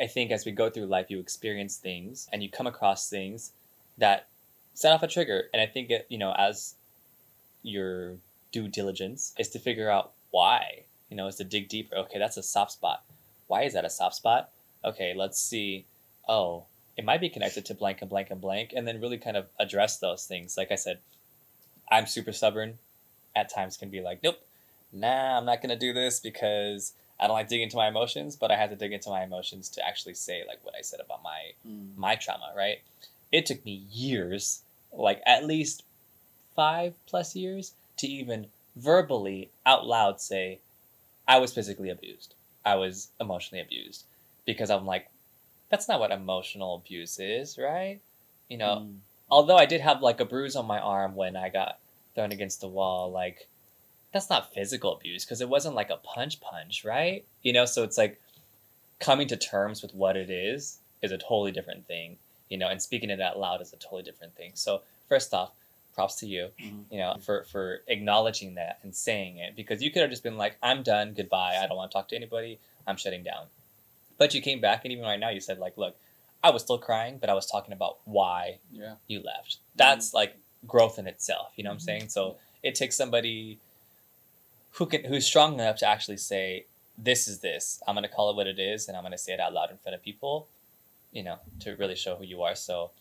I think as we go through life, you experience things and you come across things that set off a trigger. And I think, it, you know, as your due diligence is to figure out why, you know, is to dig deeper. Okay, that's a soft spot. Why is that a soft spot? Okay, let's see. Oh, it might be connected to blank and blank and blank, and then really kind of address those things. Like I said, I'm super stubborn. At times can be like, nope, nah, I'm not going to do this because I don't like digging into my emotions, but I had to dig into my emotions to actually say like what I said about my trauma, right? It took me years, like at least 5+ years to even verbally out loud say, I was physically abused. I was emotionally abused, because I'm like, that's not what emotional abuse is, right? You know, although I did have like a bruise on my arm when I got thrown against the wall, like that's not physical abuse because it wasn't like a punch, right? You know, so it's like coming to terms with what it is a totally different thing, you know, and speaking it out loud is a totally different thing. So first off, props to you, you know, for acknowledging that and saying it, because you could have just been like, I'm done, goodbye, I don't want to talk to anybody, I'm shutting down. But you came back, and even right now you said, like, look, I was still crying, but I was talking about why you left. That's, like, growth in itself. You know what I'm saying? So it takes somebody who's strong enough to actually say, this is this. I'm going to call it what it is, and I'm going to say it out loud in front of people, you know, to really show who you are. So